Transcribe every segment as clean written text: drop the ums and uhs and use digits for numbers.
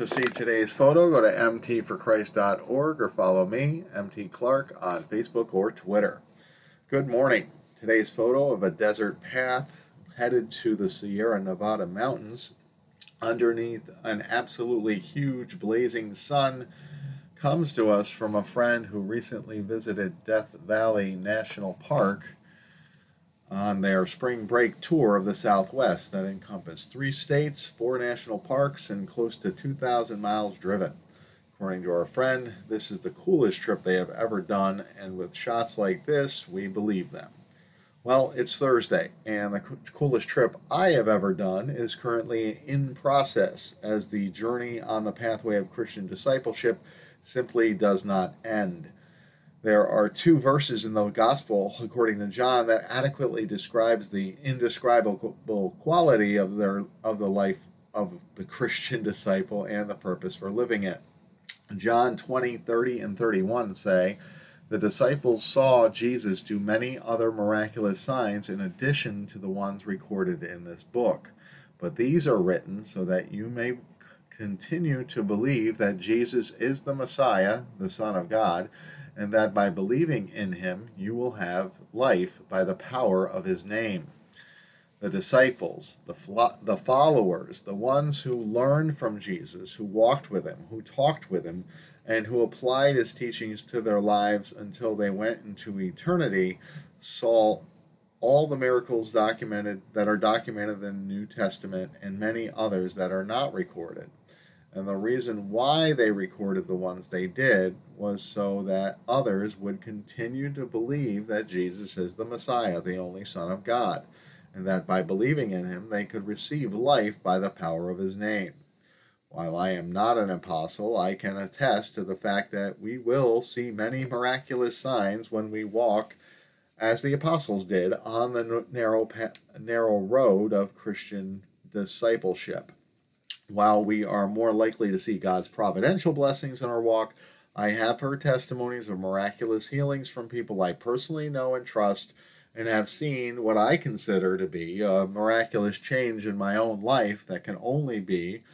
to see today's photo, go to MtForChrist.org or follow me, MT Clark, on Facebook or Twitter. Good morning. Today's photo of a desert path headed to the Sierra Nevada Mountains underneath an absolutely huge blazing sun comes to us from a friend who recently visited Death Valley National Park on their spring break tour of the Southwest that encompassed 3 states, 4 national parks, and close to 2,000 miles driven. According to our friend, this is the coolest trip they have ever done, and with shots like this, we believe them. Well, it's Thursday, and the coolest trip I have ever done is currently in process, as the journey on the pathway of Christian discipleship simply does not end. There are 2 verses in the Gospel, according to John, that adequately describes the indescribable quality of the life of the Christian disciple and the purpose for living it. John 20:30 and 31 say, "The disciples saw Jesus do many other miraculous signs in addition to the ones recorded in this book. But these are written so that you may continue to believe that Jesus is the Messiah, the Son of God, and that by believing in him, you will have life by the power of his name." The disciples, the followers, the ones who learned from Jesus, who walked with him, who talked with him, and who applied his teachings to their lives until they went into eternity, saw all the miracles that are documented in the New Testament and many others that are not recorded. And the reason why they recorded the ones they did was so that others would continue to believe that Jesus is the Messiah, the only Son of God, and that by believing in him, they could receive life by the power of his name. While I am not an apostle, I can attest to the fact that we will see many miraculous signs when we walk, as the apostles did, on the narrow road of Christian discipleship. While we are more likely to see God's providential blessings in our walk, I have heard testimonies of miraculous healings from people I personally know and trust, and have seen what I consider to be a miraculous change in my own life that can only be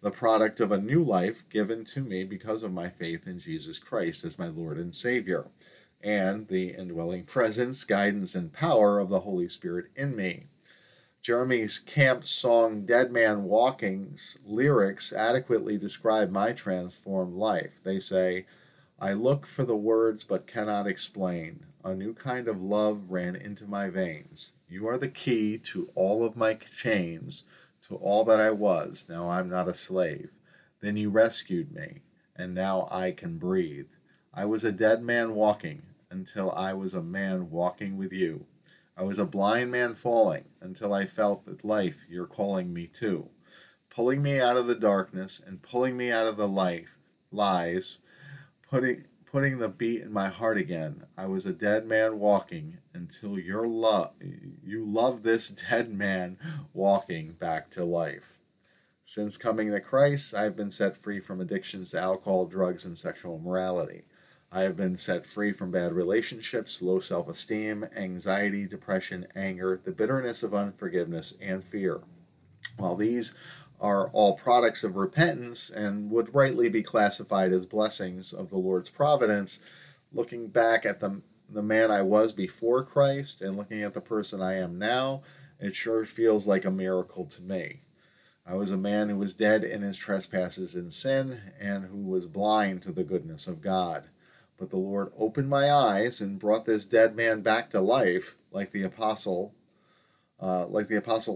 the product of a new life given to me because of my faith in Jesus Christ as my Lord and Savior, and the indwelling presence, guidance, and power of the Holy Spirit in me. Jeremy's camp song, Dead Man Walking's lyrics adequately describe my transformed life. They say, "I look for the words but cannot explain. A new kind of love ran into my veins. You are the key to all of my chains, to all that I was. Now I'm not a slave. Then you rescued me, and now I can breathe. I was a dead man walking until I was a man walking with you. I was a blind man falling until I felt that life you're calling me to, pulling me out of the darkness and pulling me out of the lies, putting the beat in my heart again. I was a dead man walking until you love this dead man walking back to life." Since coming to Christ, I have been set free from addictions to alcohol, drugs, and sexual immorality. I have been set free from bad relationships, low self-esteem, anxiety, depression, anger, the bitterness of unforgiveness, and fear. While these are all products of repentance and would rightly be classified as blessings of the Lord's providence, looking back at the man I was before Christ and looking at the person I am now, it sure feels like a miracle to me. I was a man who was dead in his trespasses and sin, and who was blind to the goodness of God. But the Lord opened my eyes and brought this dead man back to life, like the apostle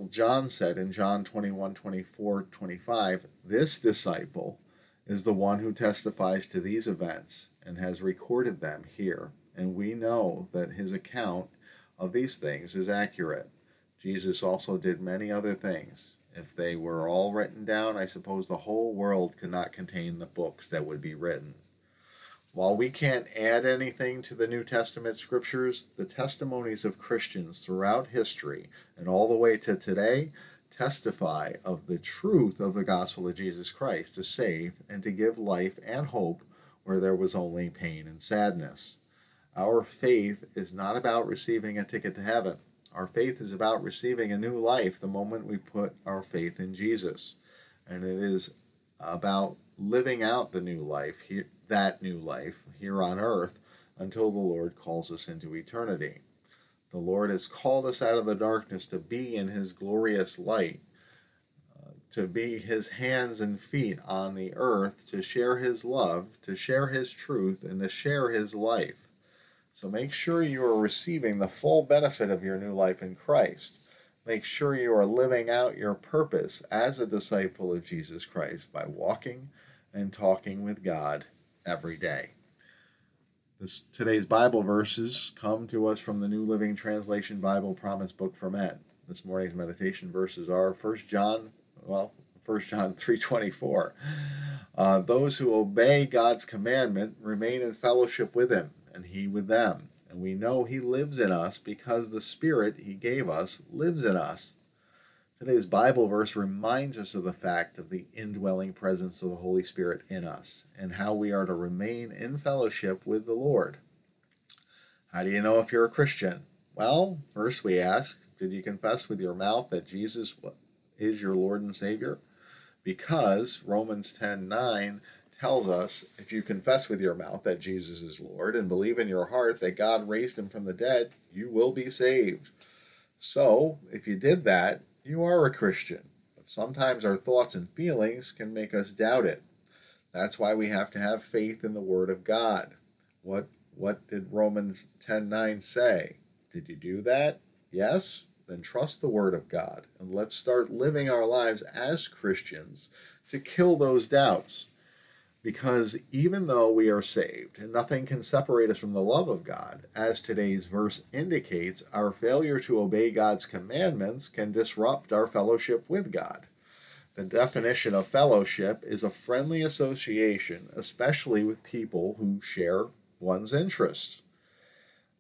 John said in John 21:24-25. "This disciple is the one who testifies to these events and has recorded them here, and we know that his account of these things is accurate. Jesus also did many other things. If they were all written down, I suppose the whole world could not contain the books that would be written." While we can't add anything to the New Testament scriptures, the testimonies of Christians throughout history and all the way to today testify of the truth of the gospel of Jesus Christ to save and to give life and hope where there was only pain and sadness. Our faith is not about receiving a ticket to heaven. Our faith is about receiving a new life the moment we put our faith in Jesus. And it is about living out the new life, that new life here on earth until the Lord calls us into eternity. The Lord has called us out of the darkness to be in His glorious light, to be His hands and feet on the earth, to share His love, to share His truth, and to share His life. So make sure you are receiving the full benefit of your new life in Christ. Make sure you are living out your purpose as a disciple of Jesus Christ by walking and talking with God every day. Today's Bible verses come to us from the New Living Translation Bible Promise Book for Men. This morning's meditation verses are 1 John 3:24. Those who obey God's commandment remain in fellowship with Him, and He with them. And we know He lives in us because the Spirit He gave us lives in us. Today's Bible verse reminds us of the fact of the indwelling presence of the Holy Spirit in us and how we are to remain in fellowship with the Lord. How do you know if you're a Christian? Well, first we ask, did you confess with your mouth that Jesus is your Lord and Savior? Because Romans 10:9 tells us, if you confess with your mouth that Jesus is Lord and believe in your heart that God raised Him from the dead, you will be saved. So, if you did that, you are a Christian. But sometimes our thoughts and feelings can make us doubt it. That's why we have to have faith in the Word of God. What did Romans 10:9 say? Did you do that? Yes? Then trust the Word of God, and let's start living our lives as Christians to kill those doubts. Because even though we are saved, and nothing can separate us from the love of God, as today's verse indicates, our failure to obey God's commandments can disrupt our fellowship with God. The definition of fellowship is a friendly association, especially with people who share one's interests.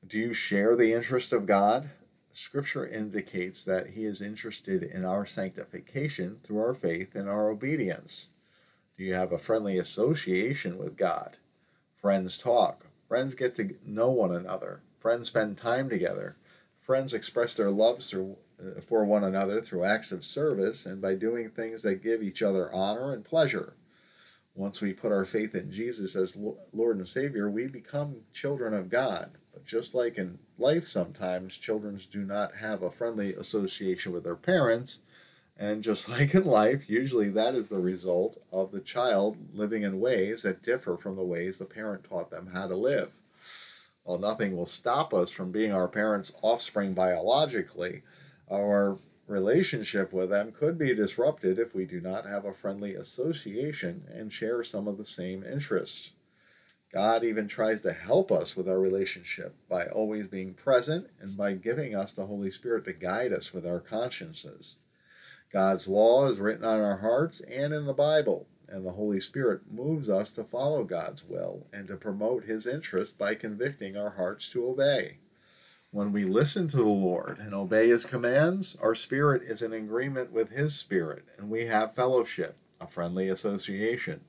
Do you share the interest of God? Scripture indicates that He is interested in our sanctification through our faith and our obedience. You have a friendly association with God. Friends talk. Friends get to know one another. Friends spend time together. Friends express their love for one another through acts of service and by doing things that give each other honor and pleasure. Once we put our faith in Jesus as Lord and Savior, we become children of God. But just like in life sometimes, children do not have a friendly association with their parents. And just like in life, usually that is the result of the child living in ways that differ from the ways the parent taught them how to live. While nothing will stop us from being our parents' offspring biologically, our relationship with them could be disrupted if we do not have a friendly association and share some of the same interests. God even tries to help us with our relationship by always being present and by giving us the Holy Spirit to guide us with our consciences. God's law is written on our hearts and in the Bible, and the Holy Spirit moves us to follow God's will and to promote His interest by convicting our hearts to obey. When we listen to the Lord and obey His commands, our spirit is in agreement with His spirit, and we have fellowship, a friendly association.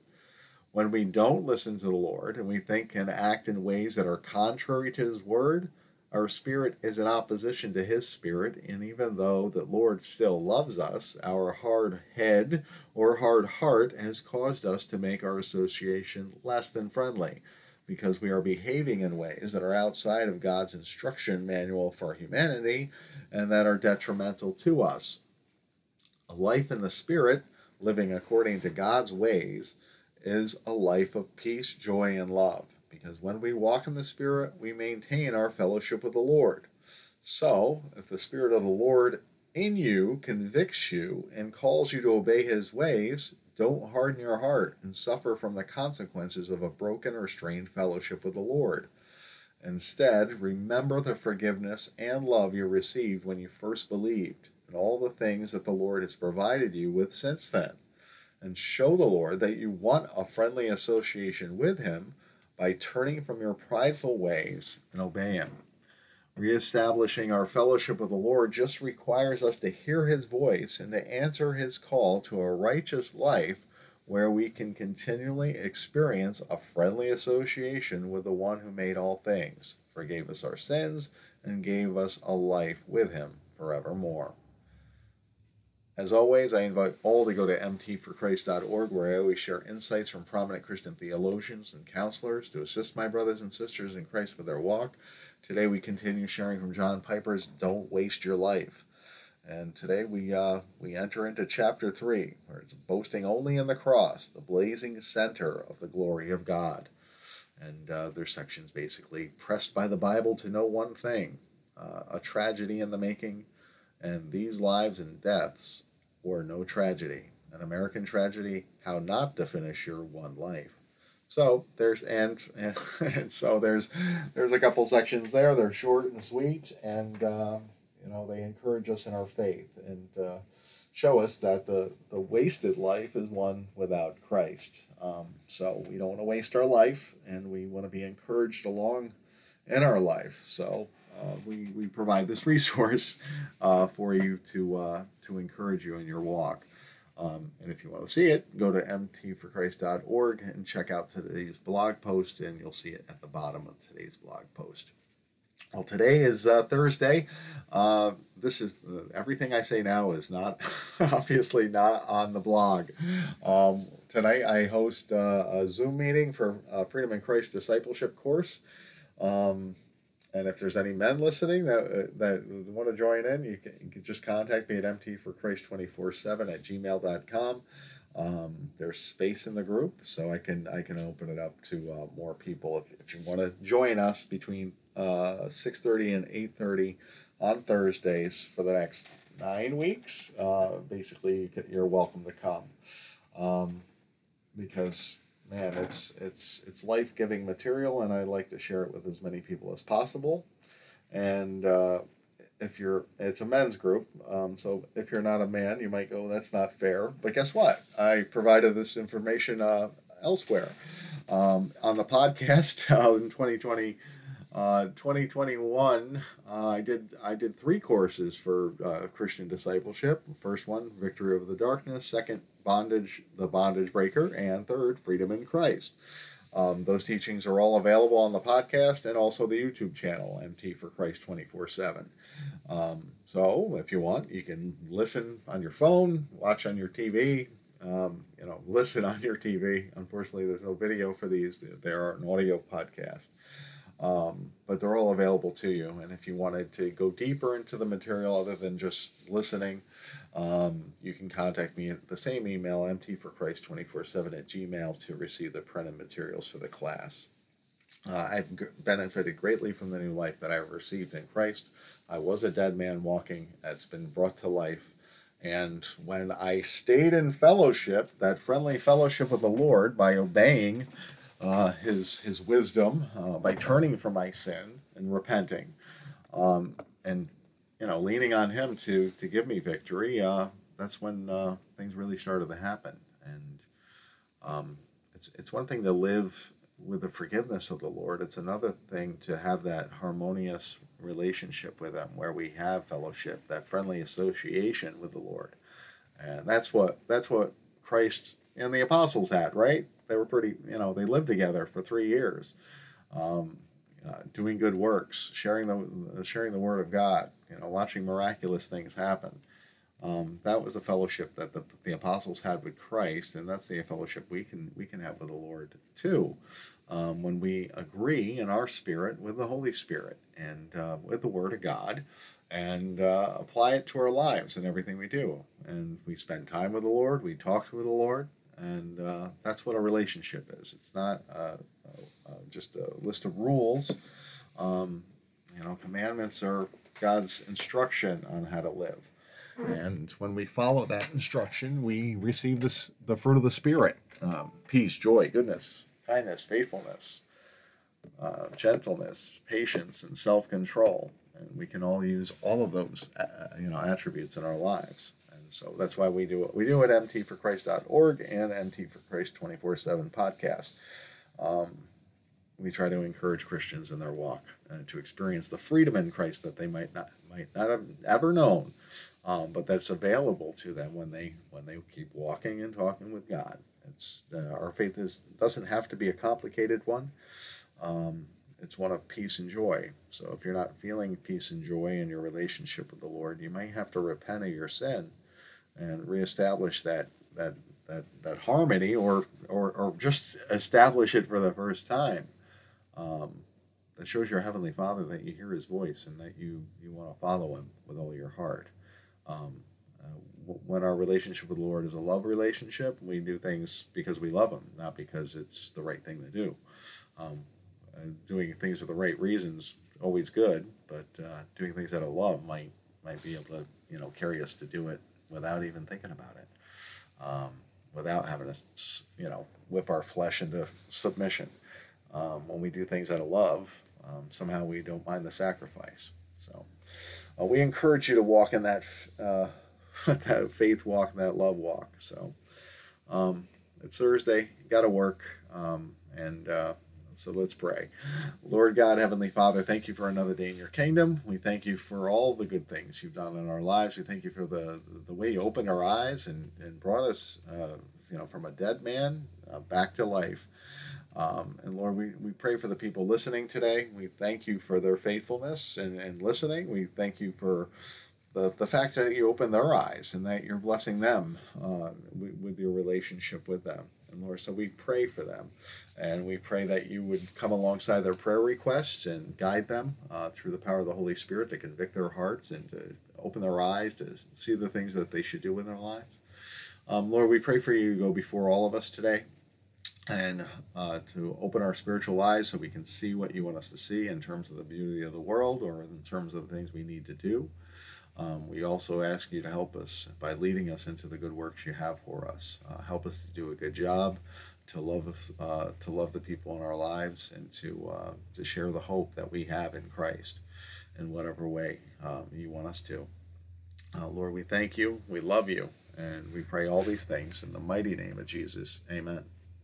When we don't listen to the Lord and we think and act in ways that are contrary to His word, our spirit is in opposition to His spirit, and even though the Lord still loves us, our hard head or hard heart has caused us to make our association less than friendly, because we are behaving in ways that are outside of God's instruction manual for humanity and that are detrimental to us. A life in the Spirit, living according to God's ways, is a life of peace, joy, and love. Because when we walk in the Spirit, we maintain our fellowship with the Lord. So, if the Spirit of the Lord in you convicts you and calls you to obey His ways, don't harden your heart and suffer from the consequences of a broken or strained fellowship with the Lord. Instead, remember the forgiveness and love you received when you first believed, and all the things that the Lord has provided you with since then. And show the Lord that you want a friendly association with Him, by turning from your prideful ways and obey Him. Reestablishing our fellowship with the Lord just requires us to hear His voice and to answer His call to a righteous life where we can continually experience a friendly association with the one who made all things, forgave us our sins, and gave us a life with Him forevermore. As always, I invite all to go to mtforchrist.org, where I always share insights from prominent Christian theologians and counselors to assist my brothers and sisters in Christ with their walk. Today we continue sharing from John Piper's Don't Waste Your Life. And today we enter into chapter 3, where it's boasting only in the cross, the blazing center of the glory of God. And there's sections basically pressed by the Bible to know one thing, a tragedy in the making. And these lives and deaths were no tragedy. An American tragedy, how not to finish your one life. So there's so there's a couple sections there. They're short and sweet, and they encourage us in our faith and show us that the wasted life is one without Christ. So we don't want to waste our life, and we want to be encouraged along in our life. So. We provide this resource for you to encourage you in your walk. And if you want to see it, go to mtforchrist.org and check out today's blog post, and you'll see it at the bottom of today's blog post. Well, today is Thursday. This is everything I say now is not obviously not on the blog. Tonight I host a Zoom meeting for Freedom in Christ discipleship course. And if there's any men listening that want to join in, you can just contact me at MtForChrist 24/7 at gmail.com. There's space in the group, so I can open it up to more people. If you want to join us between 6:30 and 8:30 on Thursdays for the next 9 weeks, basically you're welcome to come, because. Man, it's life-giving material, and I like to share it with as many people as possible. And it's a men's group, so if you're not a man, you might go, that's not fair. But guess what? I provided this information elsewhere on the podcast in 2020. 2021, I did 3 courses for Christian discipleship. The first one, Victory Over the Darkness. Second, the Bondage Breaker. And third, Freedom in Christ. Those teachings are all available on the podcast and also the YouTube channel, MT for Christ 24/7. So if you want, you can listen on your phone, watch on your TV, listen on your TV. Unfortunately, there's no video for these. They are an audio podcast. But they're all available to you. And if you wanted to go deeper into the material other than just listening, you can contact me at the same email, mtforchrist247 at gmail, to receive the printed materials for the class. I've benefited greatly from the new life that I received in Christ. I was a dead man walking. That's been brought to life. And when I stayed in fellowship, that friendly fellowship with the Lord, by obeying his wisdom, by turning from my sin and repenting, and leaning on him to give me victory, that's when things really started to happen. And it's one thing to live with the forgiveness of the Lord. It's another thing to have that harmonious relationship with him, where we have fellowship, that friendly association with the Lord. And that's what Christ and the apostles had, right? They were pretty, they lived together for 3 years, doing good works, sharing the word of God, watching miraculous things happen. That was the fellowship that the apostles had with Christ, and that's the fellowship we can have with the Lord too, when we agree in our spirit with the Holy Spirit and with the Word of God, and apply it to our lives and everything we do. And we spend time with the Lord, we talk with the Lord. And that's what a relationship is. It's not just a list of rules. Commandments are God's instruction on how to live. And when we follow that instruction, we receive the fruit of the Spirit. Peace, joy, goodness, kindness, faithfulness, gentleness, patience, and self-control. And we can all use all of those attributes in our lives. So that's why we do what we do at MtForChrist.org and MtForChrist 24/7 podcast. We try to encourage Christians in their walk to experience the freedom in Christ that they might not have ever known, but that's available to them when they keep walking and talking with God. It's our faith doesn't have to be a complicated one. It's one of peace and joy. So if you're not feeling peace and joy in your relationship with the Lord, you might have to repent of your sin. and reestablish that harmony, or just establish it for the first time. That shows your Heavenly Father that you hear His voice and that you want to follow Him with all your heart. When our relationship with the Lord is a love relationship, we do things because we love Him, not because it's the right thing to do. Doing things for the right reasons, always good, but doing things out of love might be able to carry us to do it without even thinking about it. Without having to, whip our flesh into submission. When we do things out of love, somehow we don't mind the sacrifice. So we encourage you to walk in that, that faith walk, and that love walk. So it's Thursday, got to work. So let's pray. Lord God, Heavenly Father, thank you for another day in your kingdom. We thank you for all the good things you've done in our lives. We thank you for the way you opened our eyes and brought us, from a dead man back to life. And Lord, we pray for the people listening today. We thank you for their faithfulness and listening. We thank you for the fact that you opened their eyes and that you're blessing them with your relationship with them. And Lord, so we pray for them, and we pray that you would come alongside their prayer requests and guide them through the power of the Holy Spirit to convict their hearts and to open their eyes to see the things that they should do in their lives. Lord, we pray for you to go before all of us today and to open our spiritual eyes so we can see what you want us to see in terms of the beauty of the world or in terms of the things we need to do. We also ask you to help us by leading us into the good works you have for us. Help us to do a good job, to love the people in our lives, and to share the hope that we have in Christ in whatever way you want us to. Lord, we thank you, we love you, and we pray all these things in the mighty name of Jesus. Amen.